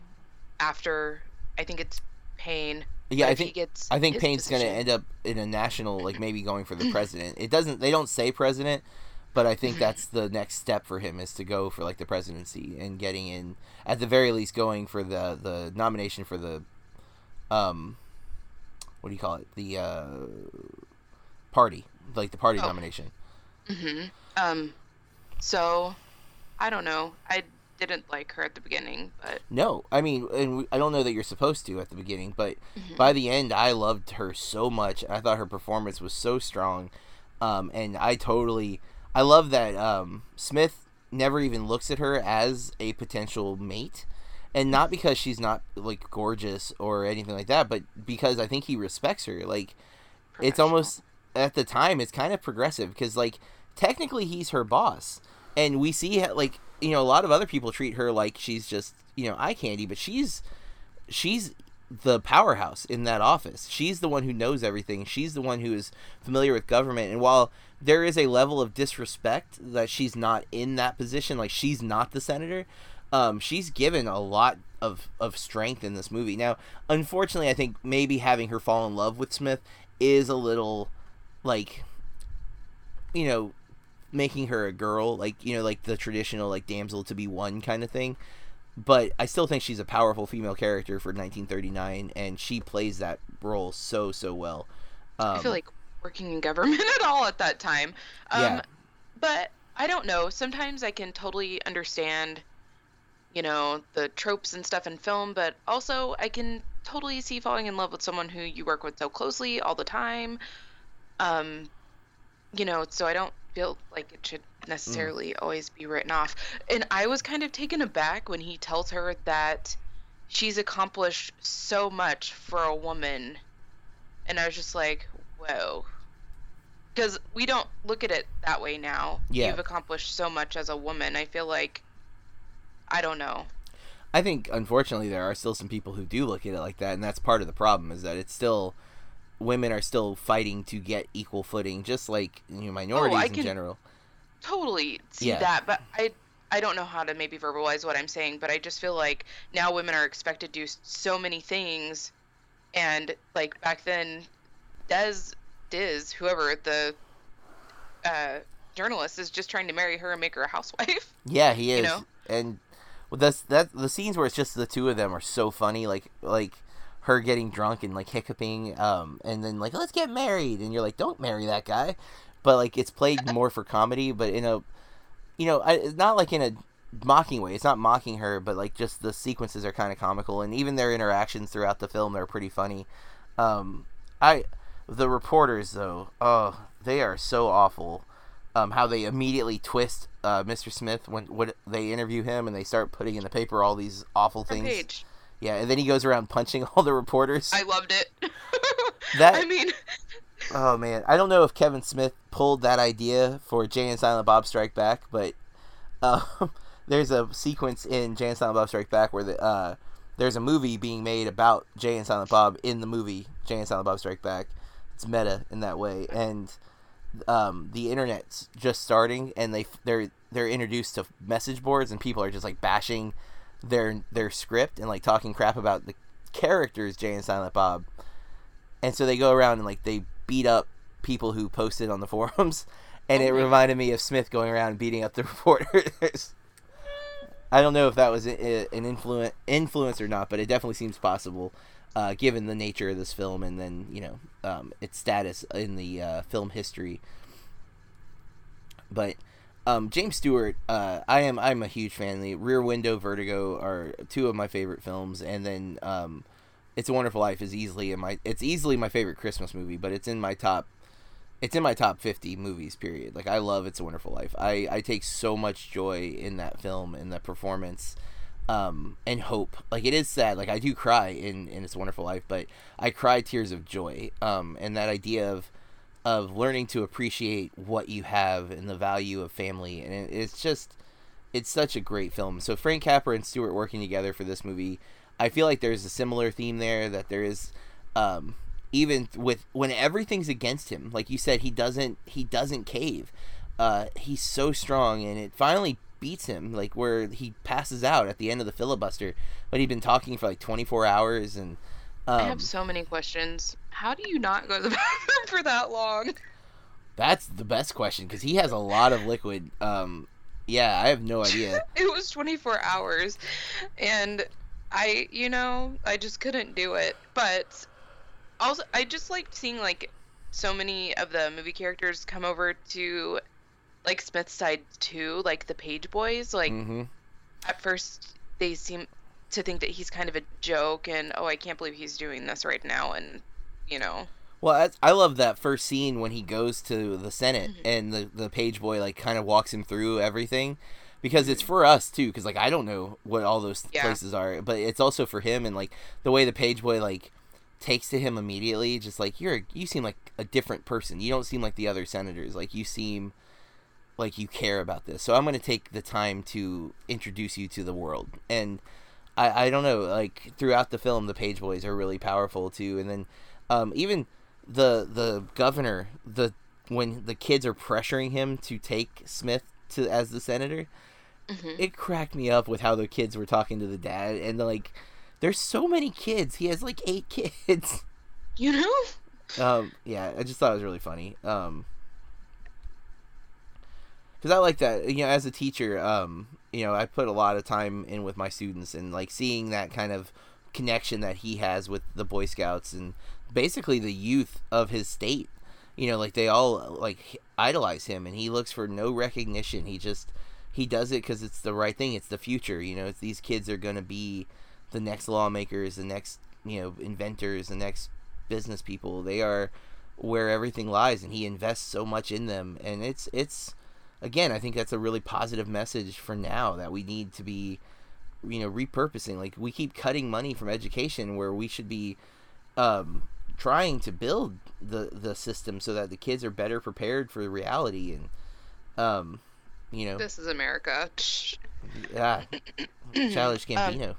after. I think it's Payne. Yeah, I think gets I think Payne's going to end up in a national, like maybe going for the president. It doesn't they don't say president. But I think that's the next step for him is to go for like the presidency and getting in, at the very least, going for the, the nomination for the, um, what do you call it? The uh, party, like the party oh. nomination. Mm-hmm. Um. So, I don't know. I didn't like her at the beginning, but no, I mean, and I don't know that you're supposed to at the beginning, but mm-hmm. by the end, I loved her so much. I thought her performance was so strong, um, and I totally. I love that um, Smith never even looks at her as a potential mate, and not because she's not like gorgeous or anything like that, but because I think he respects her. Like, it's almost at the time it's kind of progressive because like technically he's her boss, and we see how, like you know a lot of other people treat her like she's just you know eye candy, but she's she's the powerhouse in that office. She's the one who knows everything. She's the one who is familiar with government. And while there is a level of disrespect that she's not in that position, like she's not the senator, um, she's given a lot of, of strength in this movie. Now, unfortunately, I think maybe having her fall in love with Smith is a little, like, you know, making her a girl, like, you know, like the traditional, like, damsel to be won kind of thing. But I still think she's a powerful female character for nineteen thirty-nine, and she plays that role so, so well. Um, I feel like working in government at all at that time. Um, yeah. But I don't know. Sometimes I can totally understand, you know, the tropes and stuff in film, but also I can totally see falling in love with someone who you work with so closely all the time. Um, you know, so I don't feel like it should necessarily mm. always be written off. And I was kind of taken aback when he tells her that she's accomplished so much for a woman, and I was just like, whoa, because we don't look at it that way now. Yeah, you've accomplished so much as a woman. I feel like, I don't know, I think unfortunately there are still some people who do look at it like that, and that's part of the problem, is that it's still, women are still fighting to get equal footing, just like, you know, minorities oh, I in can... general totally see yeah. that, but I I don't know how to maybe verbalize what I'm saying, but I just feel like now women are expected to do so many things, and like back then, Des, Diz, whoever the uh, journalist is, just trying to marry her and make her a housewife. Yeah, he is, you know? And well, that's that the scenes where it's just the two of them are so funny, like like her getting drunk and like hiccuping, um, and then like, let's get married, and you're like, don't marry that guy. But, like, it's played more for comedy, but in a, you know, I, not, like, in a mocking way. It's not mocking her, but, like, just the sequences are kind of comical. And even their interactions throughout the film are pretty funny. Um, I, the reporters, though, oh, they are so awful. Um, how they immediately twist uh, Mister Smith when, when they interview him, and they start putting in the paper all these awful things. Page. Yeah, and then he goes around punching all the reporters. I loved it. that I mean... Oh, man. I don't know if Kevin Smith pulled that idea for Jay and Silent Bob Strike Back, but um, there's a sequence in Jay and Silent Bob Strike Back where the, uh, there's a movie being made about Jay and Silent Bob in the movie Jay and Silent Bob Strike Back. It's meta in that way. And um, the internet's just starting, and they, they're they're introduced to message boards, and people are just, like, bashing their their script and, like, talking crap about the characters Jay and Silent Bob. And so they go around and, like, they beat up people who posted on the forums, and oh, it reminded me of Smith going around and beating up the reporters. I don't know if that was an influ- influence or not, but it definitely seems possible, uh, given the nature of this film, and then, you know, um, its status in the uh, film history. But um, James Stewart, uh, I am I'm a huge fan. The Rear Window, Vertigo are two of my favorite films, and then um, It's a Wonderful Life is easily in my it's easily my favorite Christmas movie, but it's in my top it's in my top fifty movies, period. Like, I love It's a Wonderful Life. I, I take so much joy in that film, in that performance, um, and hope. Like, it is sad. Like, I do cry in, in It's a Wonderful Life, but I cry tears of joy. Um, and that idea of of learning to appreciate what you have and the value of family, and it, it's just it's such a great film. So Frank Capra and Stewart working together for this movie, I feel like there's a similar theme there, that there is, um, even with when everything's against him, like you said, he doesn't he doesn't cave. Uh, he's so strong, and it finally beats him, like where he passes out at the end of the filibuster. But he'd been talking for like twenty-four hours, and um, I have so many questions. How do you not go to the bathroom for that long? That's the best question, because he has a lot of liquid. Um, yeah, I have no idea. It was twenty-four hours, and I, you know, I just couldn't do it. But also, I just liked seeing, like, so many of the movie characters come over to, like, Smith's side, too. Like, the Page Boys. Like, mm-hmm. At first, they seem to think that he's kind of a joke. And, oh, I can't believe he's doing this right now. And, you know. Well, I, I love that first scene when he goes to the Senate. Mm-hmm. And the, the Page Boy, like, kind of walks him through everything. Because it's for us, too, because, like, I don't know what all those yeah. places are, but it's also for him, and, like, the way the Page Boy, like, takes to him immediately, just, like, you're, a, you seem like a different person. You don't seem like the other senators. Like, you seem like you care about this. So I'm going to take the time to introduce you to the world. And I, I don't know, like, throughout the film, the page boys are really powerful, too. And then um, even the the governor, the when the kids are pressuring him to take Smith to as the senator, mm-hmm. it cracked me up with how the kids were talking to the dad. And, like, there's so many kids. He has, like, eight kids. You know? Um, yeah, I just thought it was really funny. Um, because I like that, you know, as a teacher, um, you know, I put a lot of time in with my students, and like seeing that kind of connection that he has with the Boy Scouts and basically the youth of his state, you know, like they all like idolize him, and he looks for no recognition. He just, he does it because it's the right thing. It's the future, you know, it's, these kids are going to be the next lawmakers, the next, you know, inventors, the next business people. They are where everything lies, and he invests so much in them. And it's, it's, again, I think that's a really positive message for now that we need to be, you know, repurposing. Like, we keep cutting money from education where we should be um, trying to build the, the system so that the kids are better prepared for reality. And, um, you know. This is America. Yeah. Childish Gambino.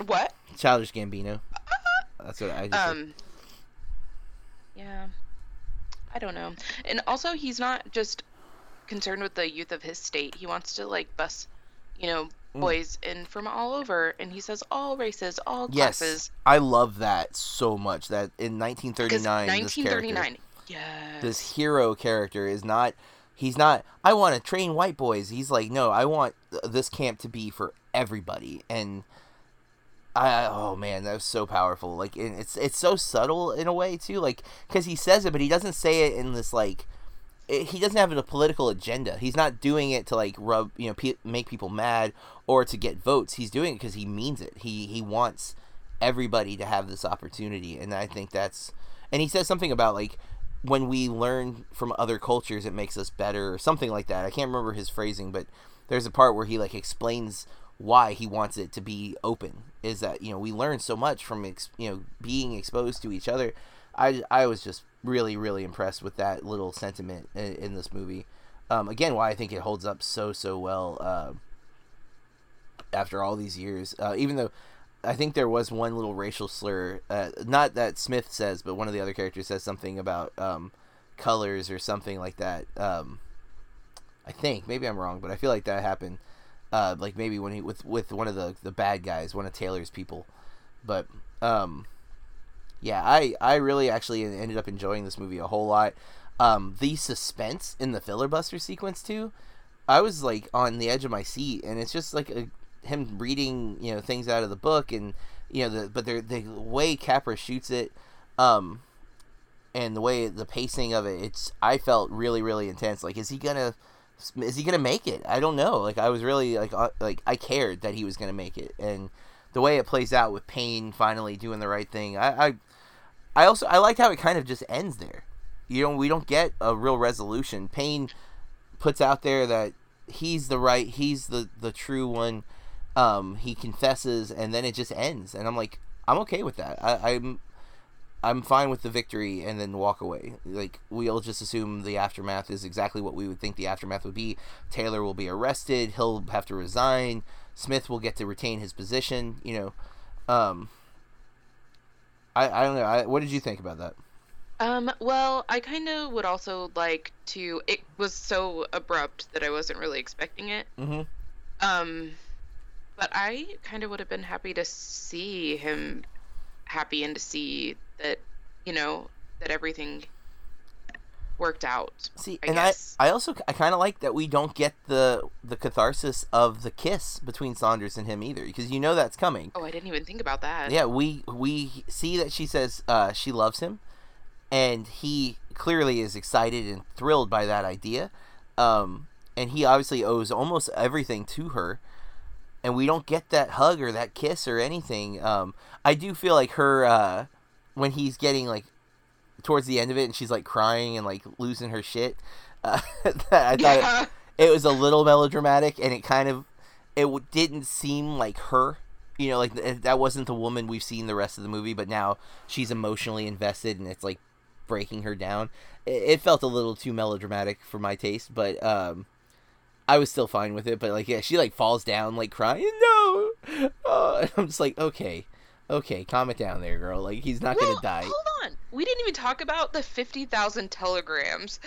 Um, what? Childish Gambino. That's what I just um, said. Yeah. I don't know. And also, he's not just concerned with the youth of his state. He wants to like bus, you know, boys mm. in from all over, and he says all races, all classes. Yes, I love that so much. That in nineteen thirty-nine, nineteen thirty-nine, yeah, this hero character is not. He's not. I want to train white boys. He's like, no, I want this camp to be for everybody. And I, oh man, that was so powerful. Like, and it's it's so subtle in a way too. Like, because he says it, but he doesn't say it in this like. He doesn't have a political agenda. He's not doing it to like rub, you know, pe- make people mad or to get votes. He's doing it because he means it. He he wants everybody to have this opportunity, and I think that's. And he says something about like when we learn from other cultures, it makes us better, or something like that. I can't remember his phrasing, but there's a part where he like explains why he wants it to be open. Is that, you know, we learn so much from ex- you know being exposed to each other. I I was just. really really impressed with that little sentiment in, in this movie. Um again, why I think it holds up so so well uh after all these years, uh even though I think there was one little racial slur, uh not that Smith says, but one of the other characters says something about um colors or something like that. um I think, maybe I'm wrong, but I feel like that happened uh like maybe when he with with one of the the bad guys, one of Taylor's people. But um yeah, I, I really actually ended up enjoying this movie a whole lot. Um, the suspense in the filibuster sequence, too, I was, like, on the edge of my seat, and it's just, like, a, him reading, you know, things out of the book, and, you know, the, but the the way Capra shoots it, um, and the way, the pacing of it, it's, I felt really, really intense. Like, is he gonna, is he gonna make it? I don't know. Like, I was really, like, uh, like I cared that he was gonna make it, and the way it plays out with Payne finally doing the right thing, I, I I also I liked how it kind of just ends there. You know, we don't get a real resolution. Payne puts out there that he's the right, he's the, the true one. Um, he confesses, and then it just ends. And I'm like, I'm okay with that. I, I'm I'm fine with the victory, and then walk away. Like, we'll just assume the aftermath is exactly what we would think the aftermath would be. Taylor will be arrested. He'll have to resign. Smith will get to retain his position. You know, um. I, I don't know. I, what did you think about that? Um, well, I kind of would also like to... It was so abrupt that I wasn't really expecting it. Mm-hmm. Um, but I kind of would have been happy to see him happy and to see that, you know, that everything worked out. See, I and guess. I, I also... I kind of like that we don't get the, the catharsis of the kiss between Saunders and him either, because you know that's coming. Oh, I didn't even think about that. Yeah, we we see that she says uh, she loves him, and he clearly is excited and thrilled by that idea, um, and he obviously owes almost everything to her, and we don't get that hug or that kiss or anything. Um, I do feel like her... Uh, when he's getting, like, towards the end of it, and she's like crying and like losing her shit, uh, I thought yeah. it, it was a little melodramatic, and it kind of it w- didn't seem like her, you know, like th- that wasn't the woman we've seen the rest of the movie, but now she's emotionally invested, and it's like breaking her down. It, it felt a little too melodramatic for my taste, but um I was still fine with it. But like, yeah, she like falls down like crying, no Uh, and I'm just like, okay, okay, calm it down there, girl. Like, he's not well, gonna die. Hold on, we didn't even talk about the fifty thousand telegrams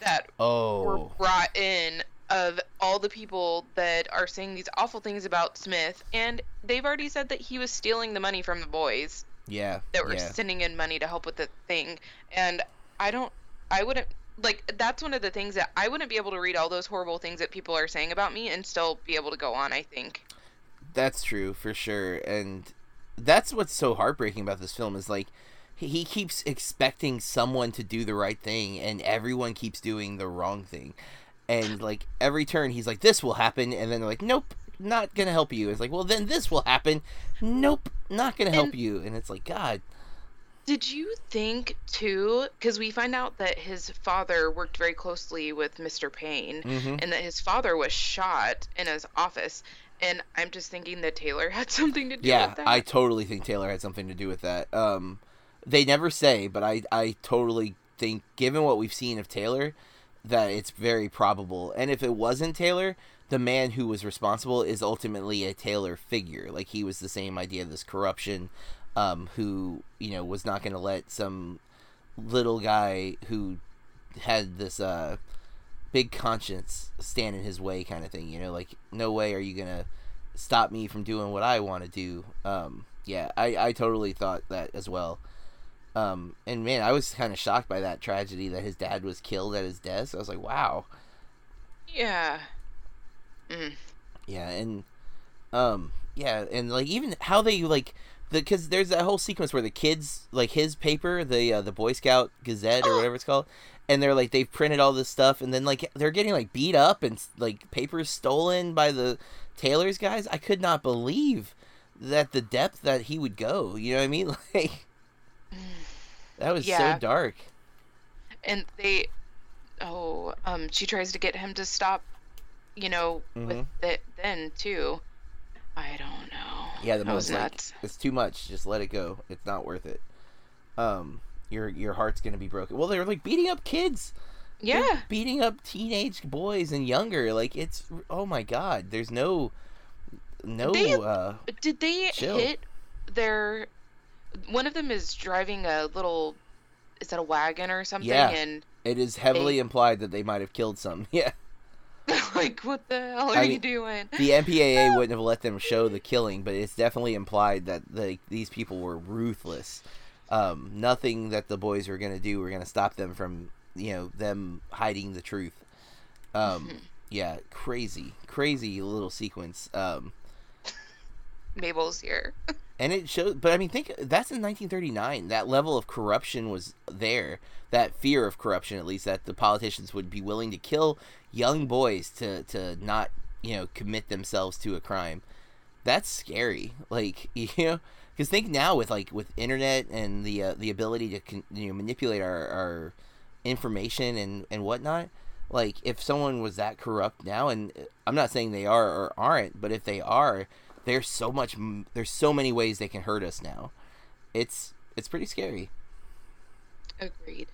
that oh. were brought in of all the people that are saying these awful things about Smith, and they've already said that he was stealing the money from the boys. Yeah, that were yeah. sending in money to help with the thing, and I don't, I wouldn't. Like, that's one of the things that I wouldn't be able to read all those horrible things that people are saying about me and still be able to go on, I think. That's true, for sure. And that's what's so heartbreaking about this film is, like, he keeps expecting someone to do the right thing, and everyone keeps doing the wrong thing. And, like, every turn he's like, this will happen, and then they're like, nope, not gonna help you. It's like, well, then this will happen. Nope, not gonna help and- you. And it's like, God... Did you think, too, because we find out that his father worked very closely with Mister Payne, mm-hmm. and that his father was shot in his office, and I'm just thinking that Taylor had something to do yeah, with that. Yeah, I totally think Taylor had something to do with that. Um, they never say, but I, I totally think, given what we've seen of Taylor, that it's very probable. And if it wasn't Taylor, the man who was responsible is ultimately a Taylor figure. Like, he was the same idea, this corruption... Um, who, you know, was not going to let some little guy who had this uh, big conscience stand in his way kind of thing, you know, like, no way are you going to stop me from doing what I want to do. Um, yeah, I, I totally thought that as well. Um, and, man, I was kind of shocked by that tragedy that his dad was killed at his desk. I was like, wow. Yeah. Mm. Yeah, and, um, yeah, and, like, even how they, like... Because the, there's that whole sequence where the kids, like, his paper, the uh, the Boy Scout Gazette or whatever it's called, and they're, like, they've printed all this stuff, and then, like, they're getting, like, beat up and, like, papers stolen by the Taylor's guys. I could not believe that the depth that he would go, you know what I mean? Like, that was yeah. so dark. And they, oh, um, she tries to get him to stop, you know, mm-hmm. with it then, too. I don't know. Yeah, the most like, it's too much. Just let it go. It's not worth it. Um, your your heart's gonna be broken. Well, they're like beating up kids. Yeah, they're beating up teenage boys and younger. Like it's oh my god. There's no no. They, uh, did they chill. hit their? One of them is driving a little. Is that a wagon or something? Yeah, and it is heavily they... implied that they might have killed some. Yeah. Like, what the hell are I mean, you doing? The M P A A wouldn't have let them show the killing, but it's definitely implied that the, these people were ruthless. Um, nothing that the boys were going to do were going to stop them from, you know, them hiding the truth. Um, mm-hmm. Yeah, crazy, crazy little sequence. Um, Mabel's here. And it shows, but I mean, think, that's in nineteen thirty-nine. That level of corruption was there. That fear of corruption, at least, that the politicians would be willing to kill young boys to, to not, you know, commit themselves to a crime. That's scary. Like, you know, because think now with, like, with internet and the uh, the ability to, con- you know, manipulate our, our information and, and whatnot. Like, if someone was that corrupt now, and I'm not saying they are or aren't, but if they are... There's so much. There's so many ways they can hurt us now. It's it's pretty scary. Agreed.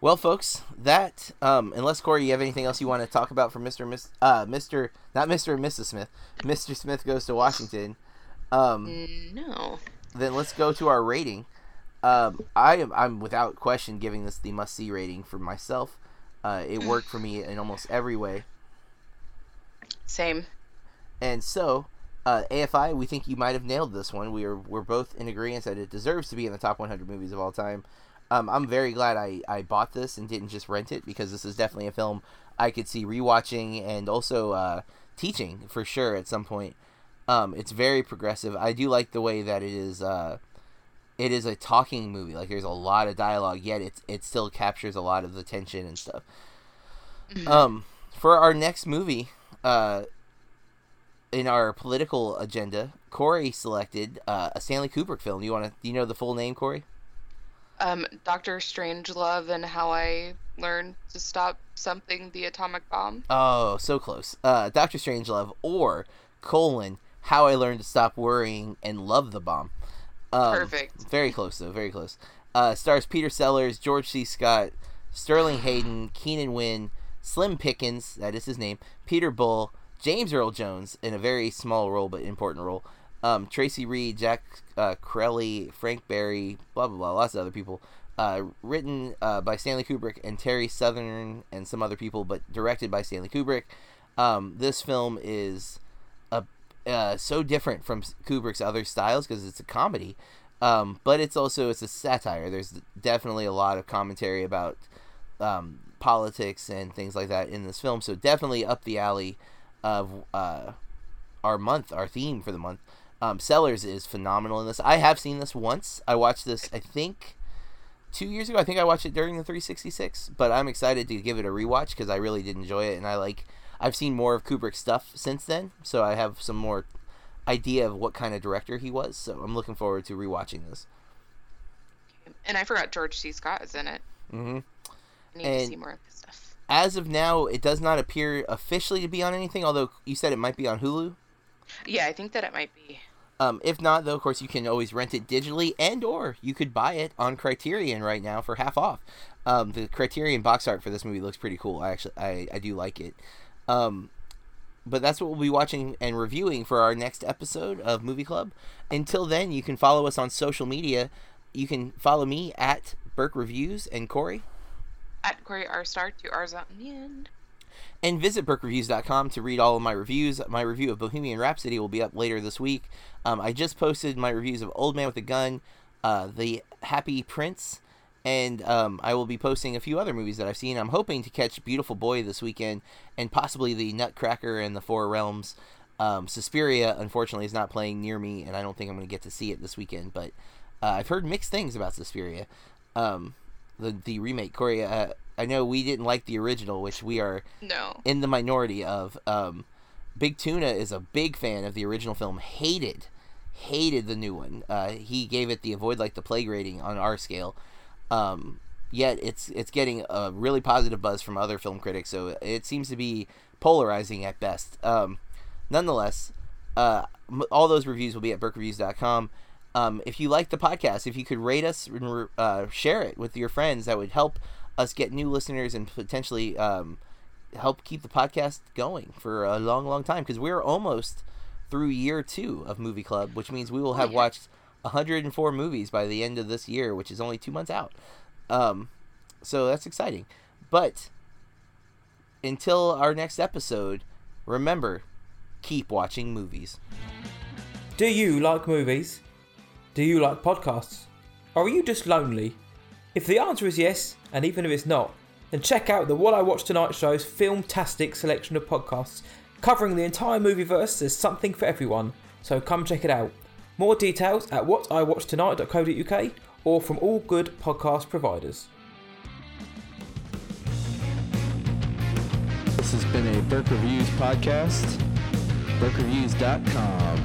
Well, folks, that um, unless Corey, you have anything else you want to talk about from Mister Miss uh Mister not Mister and Missus Smith. Mister Smith Goes to Washington. Um, no. Then let's go to our rating. Um, I am I'm without question giving this the must see rating for myself. Uh, it worked for me in almost every way. Same. And so. Uh, A F I, we think you might have nailed this one. We are, we're both in agreement that it deserves to be in the top one hundred movies of all time. Um, I'm very glad I, I bought this and didn't just rent it, because this is definitely a film I could see rewatching and also uh, teaching for sure at some point. Um, it's very progressive. I do like the way that it is. Uh, it is a talking movie. Like there's a lot of dialogue, yet it's it still captures a lot of the tension and stuff. Mm-hmm. Um, for our next movie. Uh, In our political agenda, Corey selected uh, a Stanley Kubrick film. You want to, you know, the full name, Corey? Um, Doctor Strangelove and How I Learned to Stop Something, the Atomic Bomb. Oh, so close. Uh, Doctor Strangelove or colon How I Learned to Stop Worrying and Love the Bomb. Um, Perfect. Very close though. Very close. Uh, stars Peter Sellers, George C. Scott, Sterling Hayden, Keenan Wynn, Slim Pickens. That is his name. Peter Bull. James Earl Jones in a very small role but important role. Um, Tracy Reed, Jack uh, Crelly, Frank Berry, blah, blah, blah, lots of other people. Uh, written uh, by Stanley Kubrick and Terry Southern and some other people, but directed by Stanley Kubrick. Um, this film is a, uh, so different from Kubrick's other styles because it's a comedy, um, but it's also it's a satire. There's definitely a lot of commentary about um, politics and things like that in this film, so definitely up the alley of uh, our month, our theme for the month. Um, Sellers is phenomenal in this. I have seen this once. I watched this, I think... Two years ago, I think I watched it during the three sixty-six, but I'm excited to give it a rewatch because I really did enjoy it, and I like. I've seen more of Kubrick's stuff since then, so I have some more idea of what kind of director he was. So I'm looking forward to rewatching this. And I forgot George C. Scott is in it. Mm-hmm. I need and to see more of his stuff. As of now, it does not appear officially to be on anything. Although you said it might be on Hulu. Yeah, I think that it might be. Um, if not, though, of course, you can always rent it digitally, and or you could buy it on Criterion right now for half off. Um, the Criterion box art for this movie looks pretty cool. I actually, I, I do like it. Um, but that's what we'll be watching and reviewing for our next episode of Movie Club. Until then, you can follow us on social media. You can follow me at BerkReviews and Corey. At Corey R. Starr, two R's out in the end. And visit Berk Reviews dot com to read all of my reviews. My review of Bohemian Rhapsody will be up later this week. Um, I just posted my reviews of Old Man with a Gun, uh, The Happy Prince, and um, I will be posting a few other movies that I've seen. I'm hoping to catch Beautiful Boy this weekend and possibly The Nutcracker and The Four Realms. Um, Suspiria, unfortunately, is not playing near me, and I don't think I'm going to get to see it this weekend, but uh, I've heard mixed things about Suspiria, um, the, the remake. Corey, uh, I know we didn't like the original, which we are no. in the minority of. Um, Big Tuna is a big fan of the original film. Hated, hated the new one. Uh, he gave it the avoid like the plague rating on our scale. Um, yet it's it's getting a really positive buzz from other film critics, so it seems to be polarizing at best. Um, nonetheless, uh, all those reviews will be at Berk Reviews dot com. Um, if you like the podcast, if you could rate us and uh, share it with your friends, that would help us get new listeners and potentially um, help keep the podcast going for a long, long time, because we're almost through year two of Movie Club, which means we will have watched one hundred four movies by the end of this year, which is only two months out. Um, so that's exciting. But until our next episode, remember, keep watching movies. Do you like movies? Do you like podcasts? Or are you just lonely? If the answer is yes, and even if it's not, then check out the What I Watched Tonight Show's filmtastic selection of podcasts covering the entire movieverse. There's something for everyone, so come check it out. More details at what i watch tonight dot co dot uk or from all good podcast providers. This has been a Berk Reviews podcast, berk reviews dot com.